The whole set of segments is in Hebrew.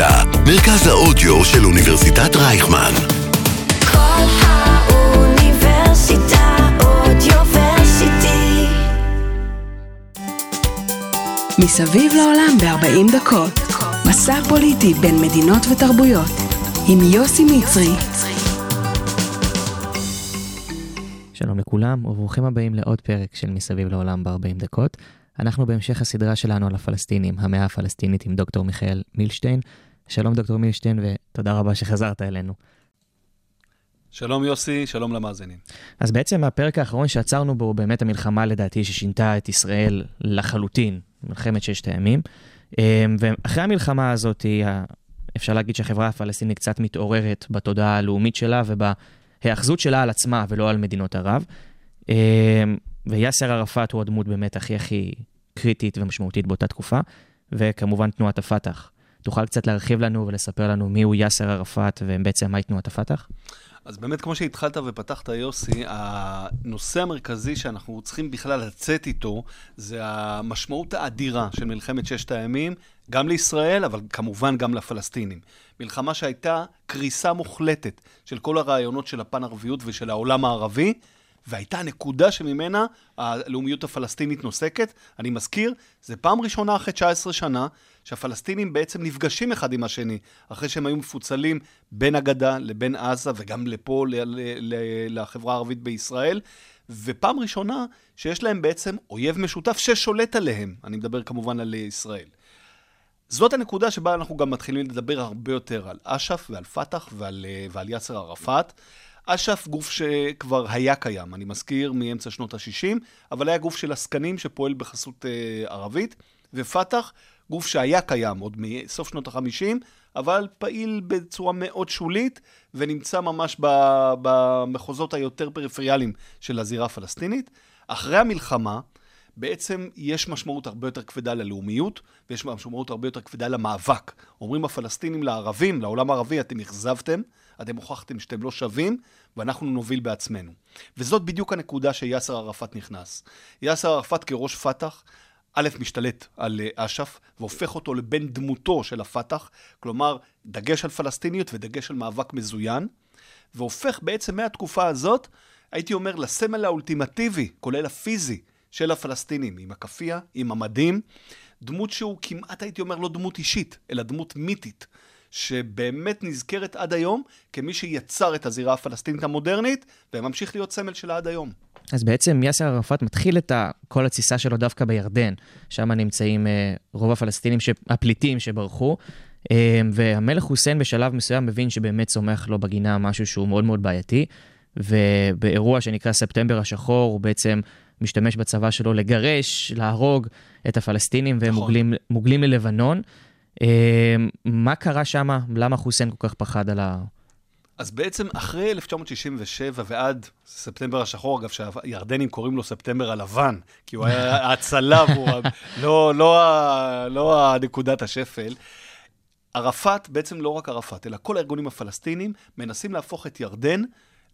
אוניברסיטה, מרכז האודיו של אוניברסיטת רייכמן. כל האוניברסיטה אודיוורסיטי. מסביב לעולם ב-40 דקות. מסע פוליטי בין מדינות ותרבויות. עם יוסי מצרי. שלום לכולם וברוכים הבאים לעוד פרק של מסביב לעולם ב-40 דקות. אנחנו בהמשך הסדרה שלנו על הפלסטינים, המאה הפלסטינית עם דוקטור מיכאל מילשטיין. שלום דוקטור מילשטיין ותודה רבה שחזרת אלינו. שלום יוסי, שלום למאזינים. אז בעצם הפרק האחרון שעצרנו בו הוא באמת המלחמה לדעתי ששינתה את ישראל לחלוטין, מלחמת ששת הימים. ואחרי המלחמה הזאת אפשר להגיד שהחברה הפלסטינית קצת מתעוררת בתודעה הלאומית שלה ובהאחזות שלה על עצמה ולא על מדינות ערב. ויאסר ערפאת הוא הדמות באמת הכי קריטית ומשמעותית באותה תקופה, וכמובן תנועת הפתח. תוכל קצת להרחיב לנו ולספר לנו מיהו יאסר ערפאת ובעצם מהי תנועת הפתח? אז באמת כמו שהתחלת ופתחת יוסי, הנושא המרכזי שאנחנו צריכים בכלל לצאת איתו, זה המשמעות האדירה של מלחמת ששת הימים, גם לישראל, אבל כמובן גם לפלסטינים. מלחמה שהייתה קריסה מוחלטת של כל הרעיונות של הפן ערביות ושל העולם הערבי, והייתה הנקודה שממנה הלאומיות הפלסטינית נוסקת. אני מזכיר, זה פעם ראשונה אחרי 19 שנה, שהפלסטינים בעצם נפגשים אחד עם השני, אחרי שהם היו מפוצלים בין הגדה לבין עזה, וגם לפה לחברה הערבית בישראל, ופעם ראשונה שיש להם בעצם אויב משותף ששולט עליהם. אני מדבר כמובן על ישראל. זאת הנקודה שבה אנחנו גם מתחילים לדבר הרבה יותר על אש"ף ועל פתח ועל יאסר ערפאת. אש"ף גוף שכבר היה קיים, אני מזכיר, מאמצע שנות ה-60, אבל היה גוף של עסקנים שפועל בחסות ערבית, ופתח גוף שהיה קיים עוד מסוף שנות ה-50, אבל פעיל בצורה מאוד שולית, ונמצא ממש במחוזות היותר פריפריאליים של הזירה הפלסטינית. אחרי המלחמה, בעצם יש משמעות הרבה יותר כבדה ללאומיות, ויש משמעות הרבה יותר כבדה למאבק. אומרים הפלסטינים לערבים, לעולם הערבי, אתם אכזבתם, אתם הוכחתם שאתם לא שווים, ואנחנו נוביל בעצמנו. וזאת בדיוק הנקודה שיאסר ערפאת נכנס. יאסר ערפאת כראש פתח, א' משתלט על אש"ף, והופך אותו לבין דמותו של הפתח, כלומר, דגש על פלסטיניות ודגש על מאבק מזוין, והופך בעצם מהתקופה הזאת, הייתי אומר, לסמל האולטימטיבי, כולל הפיזי, של הפלסטינים, עם הכפייה, עם המדים, דמות שהוא כמעט הייתי אומר לא דמות אישית, אלא דמות מיתית, שבאמת נזכרת עד היום כמי שיצר את הזירה הפלסטינית המודרנית, וממשיך להיות סמל שלה עד היום. אז בעצם יאסר ערפאת מתחיל את כל התסיסה שלו דווקא בירדן, שם נמצאים רוב הפלסטינים הפליטים שברחו, והמלך חוסיין בשלב מסוים מבין שבאמת צומח לו בגינה משהו שהוא מאוד מאוד בעייתי, ובאירוע שנקרא ספטמבר השחור הוא בעצם משתמש בצבא שלו לגרש, להרוג את הפלסטינים, והם מוגלים ללבנון. מה קרה שם? למה חוסיין כל כך פחד על ה... אז בעצם אחרי 1967 ועד ספטמבר השחור, אגב שהירדנים קוראים לו ספטמבר הלבן, כי הוא היה הצלב, לא נקודת השפל, ערפאת, בעצם לא רק ערפאת, אלא כל הארגונים הפלסטינים מנסים להפוך את ירדן,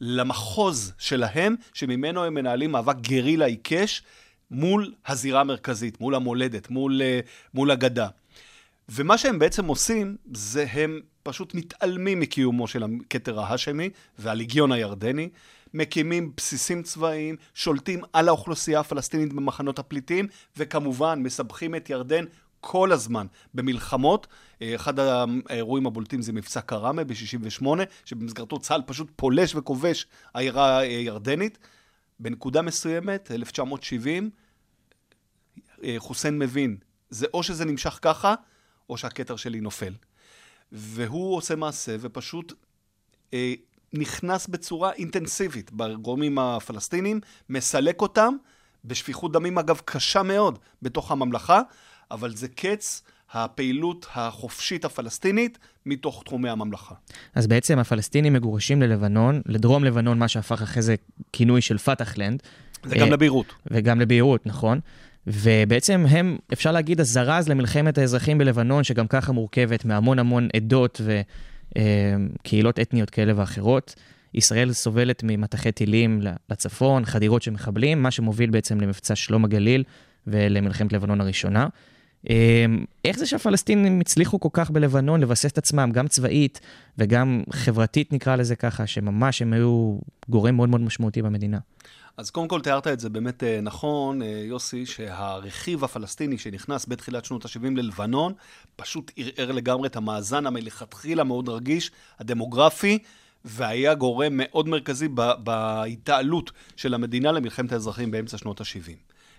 למחוז שלהם, שממנו הם מנהלים מאבק גרילה עיקש, מול הזירה המרכזית, מול המולדת, מול הגדה. ומה שהם בעצם עושים, זה הם פשוט מתעלמים מקיומו של הכתר ההשמי, והליגיון הירדני, מקימים בסיסים צבאיים, שולטים על האוכלוסייה הפלסטינית במחנות הפליטים, וכמובן מסבכים את ירדן, כל הזמן במלחמות, אחד האירועים הבולטים זה מבצע קראמה ב-68, שבמסגרתו צה"ל פשוט פולש וכובש העירה הירדנית. בנקודה מסוימת, 1970, חוסיין מבין, זה או שזה נמשך ככה, או שהכתר שלי נופל. והוא עושה מעשה ופשוט נכנס בצורה אינטנסיבית בגורמים הפלסטינים, מסלק אותם, בשפיכות דמים אגב קשה מאוד בתוך הממלכה, אבל זה קץ הפעילות החופשית הפלסטינית מתוך תחומי הממלכה. אז בעצם הפלסטינים מגורשים ללבנון, לדרום לבנון, מה שהפך אחרי זה כינוי של פתחלנד. וגם לביירות. וגם לביירות, נכון. ובעצם הם, אפשר להגיד, הזרז למלחמת האזרחים בלבנון, שגם ככה מורכבת מהמון המון עדות וקהילות אתניות כאלה ואחרות. ישראל סובלת ממתחי טילים לצפון, חדירות שמחבלים, מה שמוביל בעצם למבצע שלום הגליל ולמלחמת לבנון הראשונה. איך זה שהפלסטינים הצליחו כל כך בלבנון לבסס את עצמם, גם צבאית וגם חברתית נקרא לזה ככה, שממש הם היו גורם מאוד מאוד משמעותי במדינה? אז קודם כל תיארת את זה באמת נכון, יוסי, שהרכיב הפלסטיני שנכנס בתחילת שנות ה-70 ללבנון, פשוט ערער לגמרי את המאזן המלכתחילה מאוד רגיש, הדמוגרפי, והיה גורם מאוד מרכזי בהתעלות של המדינה למלחמת האזרחים באמצע שנות ה-70.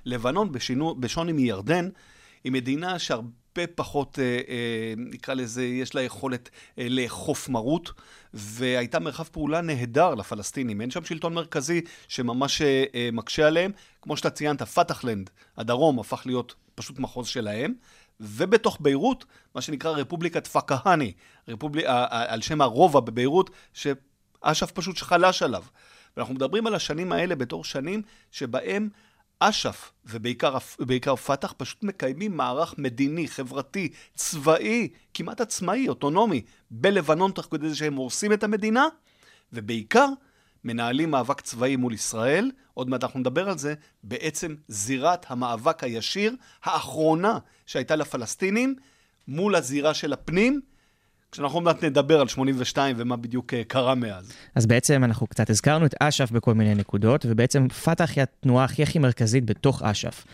לבנון, בשוני מירדן, היא מדינה שהרבה פחות, נקרא לזה, יש לה יכולת לאכוף מרות, והייתה מרחב פעולה נהדר לפלסטינים. אין שם שלטון מרכזי שממש מקשה עליהם. כמו שאתה ציינת, פתחלנד, הדרום, הפך להיות פשוט מחוז שלהם. ובתוך ביירות, מה שנקרא רפובליקת פקהני, על שם הרובע בביירות, שאש"ף פשוט חלש עליו. ואנחנו מדברים על השנים האלה בתור שנים שבהם אש"ף ובעיקר פתח פשוט מקיימים מערך מדיני, חברתי, צבאי, כמעט עצמאי, אוטונומי, בלבנון, תוך כדי זה שהם הורסים את המדינה, ובעיקר מנהלים מאבק צבאי מול ישראל, עוד מעט אנחנו נדבר על זה, בעצם זירת המאבק הישיר, האחרונה שהייתה לפלסטינים, מול הזירה של הפנים, כשאנחנו עוד מעט נדבר על 82 ומה בדיוק קרה מאז. אז בעצם אנחנו קצת הזכרנו את אש"ף בכל מיני נקודות, ובעצם פתח היא התנועה הכי מרכזית בתוך אש"ף.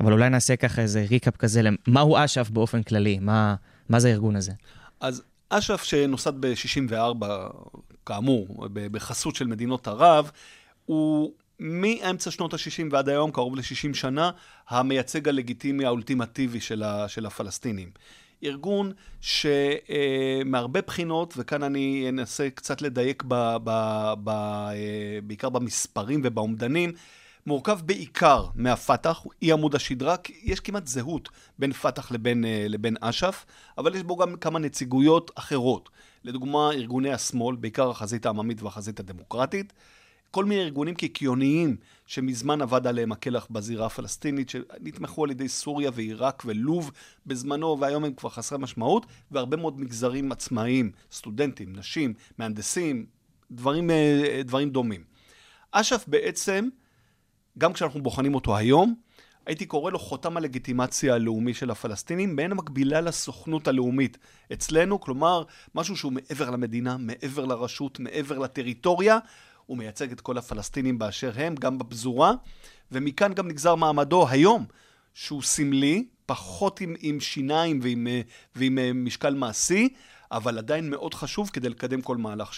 אבל אולי נעשה ככה איזה ריקאפ כזה, מהו אש"ף באופן כללי? מה זה הארגון הזה? אז אש"ף שנוסד ב-64, כאמור, בחסות של מדינות ערב, הוא מאמצע שנות ה-60 ועד היום, קרוב ל-60 שנה, המייצג הלגיטימי האולטימטיבי של הפלסטינים. ארגון שמהרבה בחינות, וכאן אני אנסה קצת לדייק בעיקר במספרים ובעומדנים, מורכב בעיקר מהפתח, היא עמוד השדרה, יש כמעט זהות בין פתח לבין אש"ף, אבל יש בו גם כמה נציגויות אחרות. לדוגמה, ארגוני השמאל, בעיקר החזית העממית והחזית הדמוקרטית, כל מיני ארגונים קיקיוניים שמזמן עבד עליהם הכלח בזירה הפלסטינית, שנתמכו על ידי סוריה ועיראק ולוב בזמנו, והיום הם כבר חסרי משמעות, והרבה מאוד מגזרים עצמאיים, סטודנטים, נשים, מהנדסים, דברים דומים. אש"ף בעצם, גם כשאנחנו בוחנים אותו היום, הייתי קורא לו חותם הלגיטימציה הלאומי של הפלסטינים, מעין המקבילה לסוכנות הלאומית אצלנו, כלומר, משהו שהוא מעבר למדינה, מעבר לרשות, מעבר לטריטוריה, הוא מייצג את כל הפלסטינים באשר הם, גם בפזורה, ומכאן גם נגזר מעמדו היום, שהוא סמלי, פחות עם שיניים ועם משקל מעשי, אבל עדיין מאוד חשוב כדי לקדם כל מהלך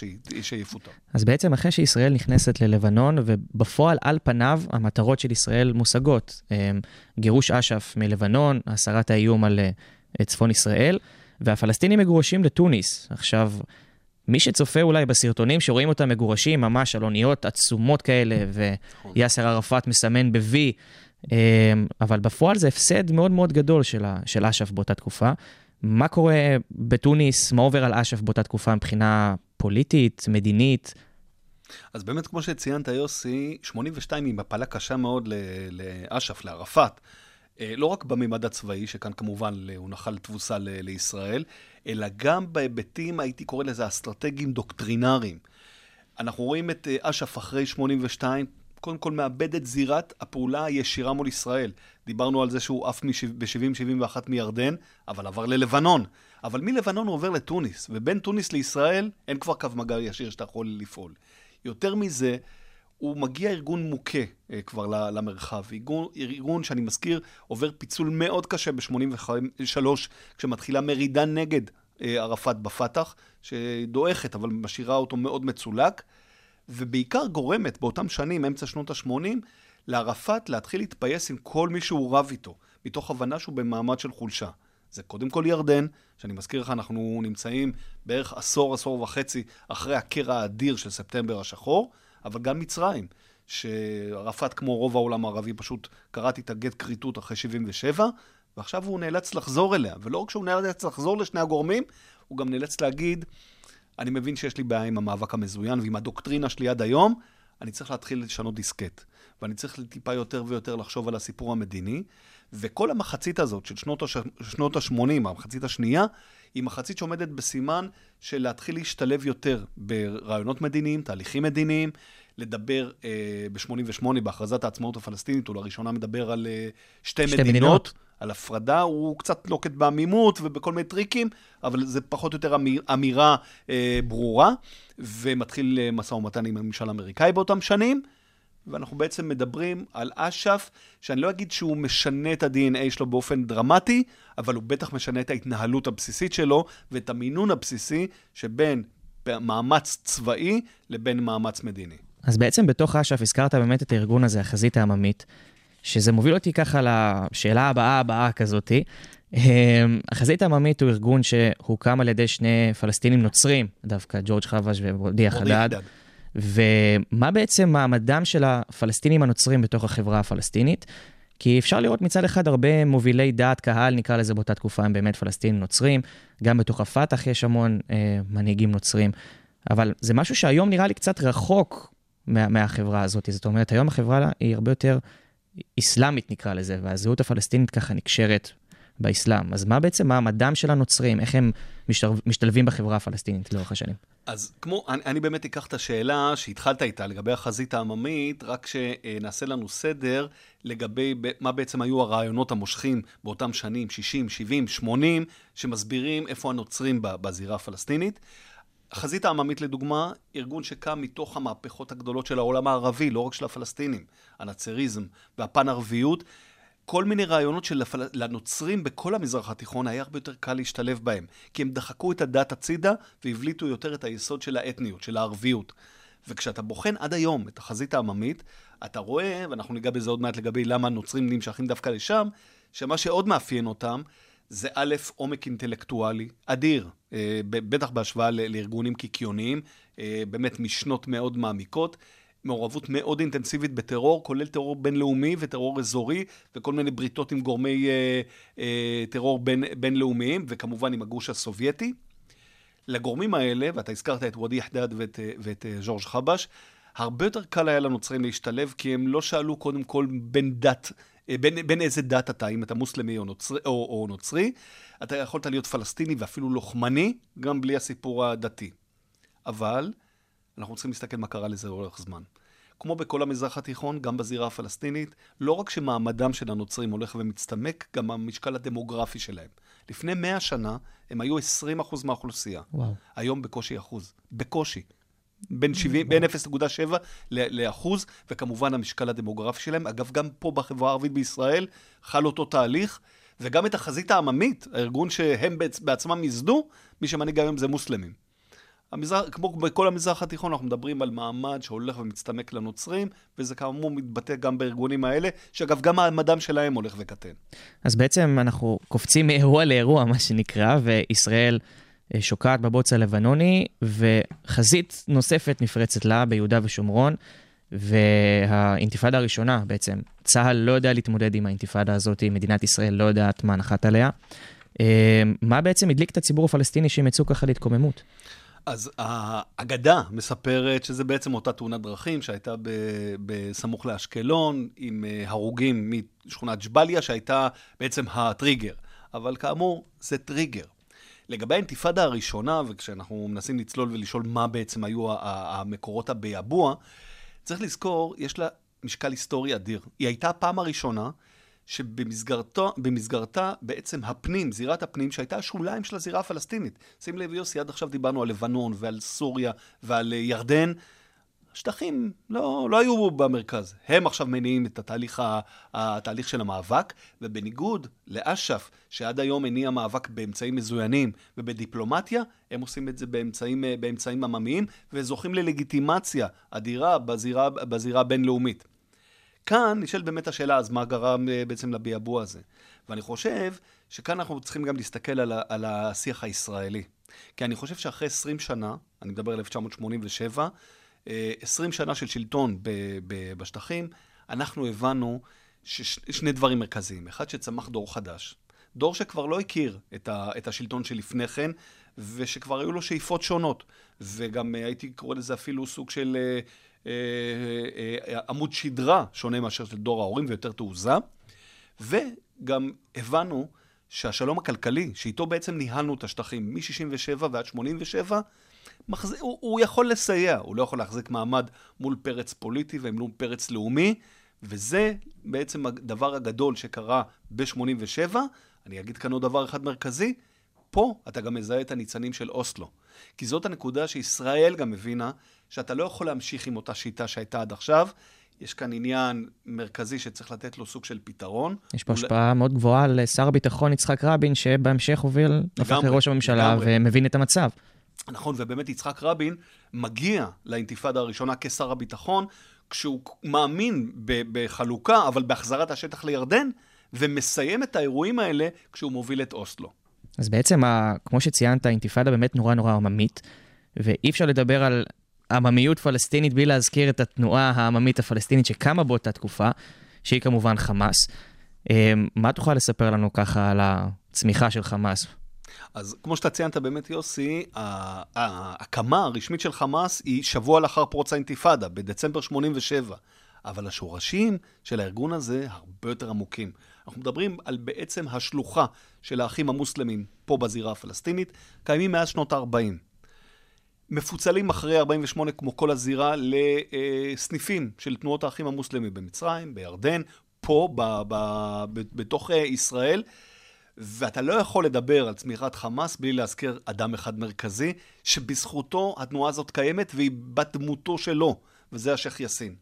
שיפוטר. אז בעצם אחרי שישראל נכנסת ללבנון, ובפועל על פניו המטרות של ישראל מושגות, גירוש אש"ף מלבנון, הסרת האיום על צפון ישראל, והפלסטינים מגורשים לתוניס. עכשיו, מי שצופה אולי בסרטונים שרואים אותם מגורשים ממש על אוניות עצומות כאלה, ויאסר ערפאת מסמן בווי, אבל בפועל זה הפסד מאוד מאוד גדול של אש"ף באותה תקופה. מה קורה בתוניס, מה עובר על אש"ף באותה תקופה מבחינה פוליטית, מדינית? אז באמת כמו שציינת יוסי, 82 היא מפלה קשה מאוד לאש"ף, לערפאת. לא רק בממד הצבאי, שכאן כמובן הוא נחל תבוסה לישראל, אלא גם בהיבטים, הייתי קורא לזה אסטרטגיים דוקטרינריים. אנחנו רואים את אש"ף אחרי 82, קודם כל מאבד את זירת הפעולה הישירה מול ישראל. דיברנו על זה שהוא אף ב-70-71 מירדן, אבל עבר ללבנון. אבל מלבנון הוא עובר לתוניס, ובין תוניס לישראל אין כבר קו מגע ישיר שאתה יכול לפעול. יותר מזה, הוא מגיע ארגון מוכה כבר למרחב. ארגון שאני מזכיר עובר פיצול מאוד קשה ב-83, כשמתחילה מרידה נגד ערפאת בפתח, שדואכת, אבל משאירה אותו מאוד מצולק. ובעיקר גורמת באותם שנים, אמצע שנות ה-80, לערפאת להתחיל להתפייס עם כל מי שהוא רב איתו, מתוך הבנה שהוא במעמד של חולשה. זה קודם כל ירדן, שאני מזכיר לך, אנחנו נמצאים בערך עשור וחצי אחרי הקרע האדיר של ספטמבר השחור, אבל גם מצרים, שערפאת כמו רוב העולם הערבי פשוט קראת התאגד קריטות אחרי 77, ועכשיו הוא נאלץ לחזור אליה, ולא רק שהוא נאלץ לחזור לשני הגורמים, הוא גם נאלץ להגיד, אני מבין שיש לי בעיה עם המאבק המזוין ועם הדוקטרינה שלי עד היום, אני צריך להתחיל לשנות דיסקט, ואני צריך טיפה יותר ויותר לחשוב על הסיפור המדיני, וכל המחצית הזאת של שנות ה-80, המחצית השנייה, היא מחצית שעומדת בסימן של להתחיל להשתלב יותר ברעיונות מדיניים, תהליכים מדיניים, לדבר ב-88 בהכרזת העצמאות הפלסטינית, הוא לראשונה מדבר על שתי מדינות, על הפרדה, הוא קצת לוקט בעמימות ובכל מיני טריקים, אבל זה פחות או יותר אמירה ברורה, ומתחיל משא ומתן עם הממשל האמריקאי באותם שנים, ואנחנו בעצם מדברים על אש"ף, שאני לא אגיד שהוא משנה את ה-DNA שלו באופן דרמטי, אבל הוא בטח משנה את ההתנהלות הבסיסית שלו, ואת המינון הבסיסי שבין מאמץ צבאי לבין מאמץ מדיני. אז בעצם בתוך אש"ף הזכרת באמת את הארגון הזה, החזית העממית, שזה מוביל אותי ככה לשאלה הבאה כזאת. החזית העממית הוא ארגון שהוקם על ידי שני פלסטינים נוצרים, דווקא ג'ורג' חבש ומודי חדד. ומה בעצם מעמדם של הפלסטינים הנוצרים בתוך החברה הפלסטינית? כי אפשר לראות מצד אחד הרבה מובילי דעת קהל, נקרא לזה באותה תקופה, הם באמת פלסטינים נוצרים, גם בתוך הפתח יש המון מנהיגים נוצרים, אבל זה משהו שהיום נראה לי קצת רחוק מהחברה הזאת, זאת אומרת, היום החברה היא הרבה יותר איסלאמית נקרא לזה, והזהות הפלסטינית ככה נקשרת באסלאם. אז מה בעצם מעמדם של הנוצרים? איך הם משתלבים בחברה הפלסטינית לאורך השנים? אז כמו, אני באמת אקח את השאלה שהתחלת איתה לגבי החזית העממית, רק שנעשה לנו סדר לגבי מה בעצם היו הרעיונות המושכים באותם שנים, 60, 70, 80, שמסבירים איפה הנוצרים בזירה הפלסטינית. החזית העממית לדוגמה, ארגון שקם מתוך המהפכות הגדולות של העולם הערבי, לא רק של הפלסטינים, הנצריזם והפן ערביות, כל מיני רעיונות של לנוצרים בכל המזרח התיכון היה הרבה יותר קל להשתלב בהם, כי הם דחקו את הדת הצידה והבליטו יותר את היסוד של האתניות, של הערביות. וכשאתה בוחן עד היום את החזית העממית, אתה רואה, ואנחנו ניגע בזה עוד מעט לגבי למה הנוצרים נמשכים דווקא לשם, שמה שעוד מאפיין אותם זה א', עומק אינטלקטואלי אדיר, בטח בהשוואה לארגונים קיקיוניים, באמת משנות מאוד מעמיקות, מעורבות מאוד אינטנסיבית בטרור, כולל טרור בינלאומי וטרור אזורי, וכל מיני בריתות עם גורמי טרור בינלאומיים, וכמובן עם הגוש הסובייטי. לגורמים האלה, ואתה הזכרת את וודי חדד ואת ג'ורג' חבש, הרבה יותר קל היה לנוצרים להשתלב, כי הם לא שאלו קודם כל בין איזה דת אתה, אם אתה מוסלמי או נוצרי, אתה יכולת להיות פלסטיני ואפילו לוחמני, גם בלי הסיפור הדתי. אבל אנחנו צריכים להסתכל מה קרה לזה לאורך זמן. כמו בכל המזרח התיכון, גם בזירה הפלסטינית, לא רק שמעמדם של הנוצרים הולך ומצטמק, גם המשקל הדמוגרפי שלהם. לפני 100 שנה, הם היו 20% מהאוכלוסייה. וואו. היום בקושי אחוז. בקושי. בין 0.7 לאחוז, וכמובן המשקל הדמוגרפי שלהם. אגב, גם פה בחברה הערבית בישראל, חל אותו תהליך, וגם את החזית העממית, הארגון שהם בעצמם יזדו, מי שמנהיג היום זה מוסלמים. כמו בכל המזרח התיכון, אנחנו מדברים על מעמד שהולך ומצטמק לנוצרים, וזה כאמור מתבטא גם בארגונים האלה, שאגב, גם המדם שלהם הולך וקטן. אז בעצם אנחנו קופצים מאירוע לאירוע, מה שנקרא, וישראל שוקעת בבוץ הלבנוני, וחזית נוספת נפרצת לה ביהודה ושומרון, והאינתיפאדה הראשונה בעצם, צהל לא יודע להתמודד עם האינתיפאדה הזאת, מדינת ישראל לא יודעת מה נחת עליה. מה בעצם הדליק את הציבור הפלסטיני שימצאו ככה להתקוממות? אז האגדה מספרת שזה בעצם אותה תאונת דרכים שהייתה בסמוך לאשקלון עם הרוגים משכונת ג'בליה שהייתה בעצם הטריגר. אבל כאמור זה טריגר. לגבי האינתיפאדה הראשונה וכשאנחנו מנסים לצלול ולשאול מה בעצם היו המקורות הביאבוע, צריך לזכור יש לה משקל היסטורי אדיר. היא הייתה הפעם הראשונה שבמסגרתה בעצם הפנים, זירת הפנים, שהייתה השוליים של הזירה הפלסטינית. שים לב יוסי, עד עכשיו דיברנו על לבנון ועל סוריה ועל ירדן. השטחים לא היו במרכז. הם עכשיו מניעים את התהליך של המאבק, ובניגוד לאש"ף, שעד היום מניע מאבק באמצעים מזוינים ובדיפלומטיה, הם עושים את זה באמצעים עממיים, וזוכים ללגיטימציה אדירה בזירה הבינלאומית. כאן נשאל באמת השאלה, אז מה גרם בעצם לביאבוע הזה? ואני חושב שכאן אנחנו צריכים גם להסתכל על השיח הישראלי. כי אני חושב שאחרי 20 שנה, אני מדבר על 1987, 20 שנה של שלטון בשטחים, אנחנו הבנו שני דברים מרכזיים. אחד, שצמח דור חדש. דור שכבר לא הכיר את השלטון שלפני כן, ושכבר היו לו שאיפות שונות. וגם הייתי קורא לזה אפילו סוג של עמוד שדרה שונה מאשר של דור ההורים ויותר תעוזה, וגם הבנו שהשלום הכלכלי, שאיתו בעצם ניהלנו את השטחים מ-67 ועד 87, הוא יכול לסייע, הוא לא יכול להחזיק מעמד מול פרץ פוליטי ומול פרץ לאומי, וזה בעצם הדבר הגדול שקרה ב-87, אני אגיד כאן עוד דבר אחד מרכזי, פה אתה גם מזהה את הניצנים של אוסלו. כי זאת הנקודה שישראל גם מבינה, שאתה לא יכול להמשיך עם אותה שיטה שהייתה עד עכשיו, יש כאן עניין מרכזי שצריך לתת לו סוג של פתרון. יש פה השפעה מאוד גבוהה לשר הביטחון יצחק רבין, שבהמשך הוביל הפך לראש הממשלה ומבין את המצב. נכון, ובאמת יצחק רבין מגיע לאינתיפאדה הראשונה כשר הביטחון, כשהוא מאמין בחלוקה, אבל בהחזרת השטח לירדן, ומסיים את האירועים האלה כשהוא מוביל את אוסלו. אז בעצם, כמו שציינת, האינתיפאדה באמת נורא נורא עממית, ואי אפשר לדבר על עממיות פלסטינית בלי להזכיר את התנועה העממית הפלסטינית שקמה באותה תקופה, שהיא כמובן חמאס. מה תוכל לספר לנו ככה על הצמיחה של חמאס? אז כמו שאתה ציינת באמת יוסי, ההקמה הרשמית של חמאס היא שבוע לאחר פרוץ האינתיפאדה, בדצמבר 87. אבל השורשים של הארגון הזה הרבה יותר עמוקים. אנחנו מדברים על בעצם השלוחה של האחים המוסלמים פה בזירה הפלסטינית, קיימים מאז שנות ה-40. מפוצלים אחרי 48 כמו כל הזירה לסניפים של תנועות האחים המוסלמים במצרים, בירדן, פה בתוך ישראל, ואתה לא יכול לדבר על צמיחת חמאס בלי להזכיר אדם אחד מרכזי, שבזכותו התנועה הזאת קיימת והיא בדמותו שלו, וזה השייח יאסין.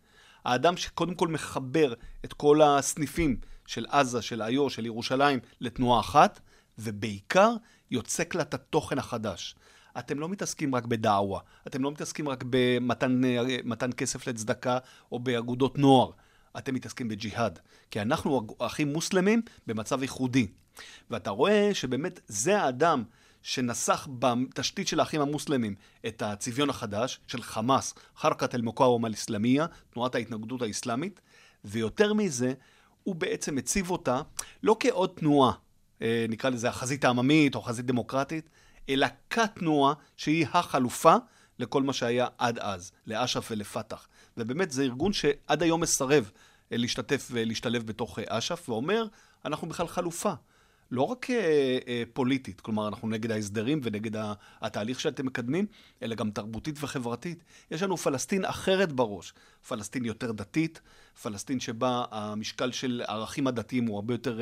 האדם שקודם כל מחבר את כל הסניפים של עזה, של איו"ש, של ירושלים, לתנועה אחת, ובעיקר יוצק לה את התוכן החדש. אתם לא מתעסקים רק בדעווה, אתם לא מתעסקים רק במתן כסף לצדקה או באגודות נוער, אתם מתעסקים בג'יהאד, כי אנחנו אחים מוסלמים במצב ייחודי. ואתה רואה שבאמת זה האדם שנסח בתשתית של האחים המוסלמים את הצביון החדש של חמאס, חרקת אל-מוקאומה אל-איסלאמיה, תנועת ההתנגדות האסלאמית, ויותר מזה, הוא בעצם הציב אותה לא כעוד תנועה, נקרא לזה החזית העממית או חזית דמוקרטית, אלא כתנועה שהיא החלופה לכל מה שהיה עד אז, לאש"ף ולפתח. ובאמת זה ארגון שעד היום מסרב להשתתף ולהשתלב בתוך אש"ף, ואומר, אנחנו בכלל חלופה. לא רק פוליטית, כלומר אנחנו נגד ההסדרים ונגד התהליך שאתם מקדמים, אלא גם תרבותית וחברתית. יש לנו פלסטין אחרת בראש, פלסטין יותר דתית, פלסטין שבה המשקל של הערכים הדתיים הוא הרבה יותר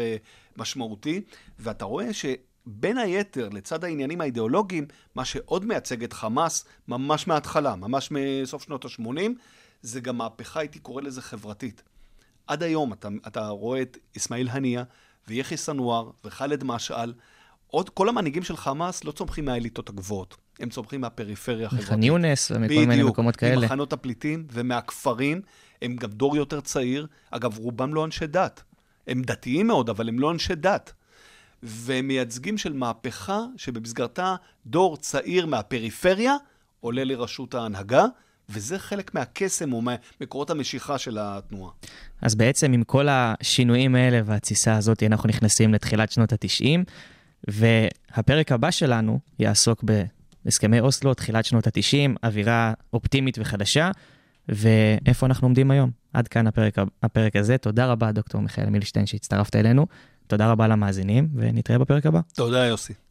משמעותי, ואתה רואה שבין היתר לצד העניינים האידיאולוגיים, מה שעוד מייצג את חמאס ממש מההתחלה, ממש מסוף שנות ה-80, זה גם מהפכה, הייתי קורא לזה חברתית. עד היום אתה רואה את אסמאעיל הנייה, ויחי סנואר וחלד משעל, עוד כל המנהיגים של חמאס לא צומחים מהאליטות הגבוהות, הם צומחים מהפריפריה החברתית. מחנה יונס ומכל מיני מקומות כאלה. ממחנות הפליטים ומהכפרים, הם גם דור יותר צעיר, אגב רובם לא אנשי דת, הם דתיים מאוד אבל הם לא אנשי דת, והם מייצגים של מהפכה שבמסגרתה דור צעיר מהפריפריה עולה לראשות ההנהגה, וזה חלק מהקסם או מקורות המשיכה של התנועה. אז בעצם עם כל השינויים האלה והתסיסה הזאת, אנחנו נכנסים לתחילת שנות ה-90, והפרק הבא שלנו יעסוק בהסכמי אוסלו, תחילת שנות ה-90, אווירה אופטימית וחדשה, ואיפה אנחנו עומדים היום. עד כאן הפרק הזה. תודה רבה, דוקטור מיכאל מילשטיין, שהצטרפת אלינו. תודה רבה למאזינים, ונתראה בפרק הבא. תודה, יוסי.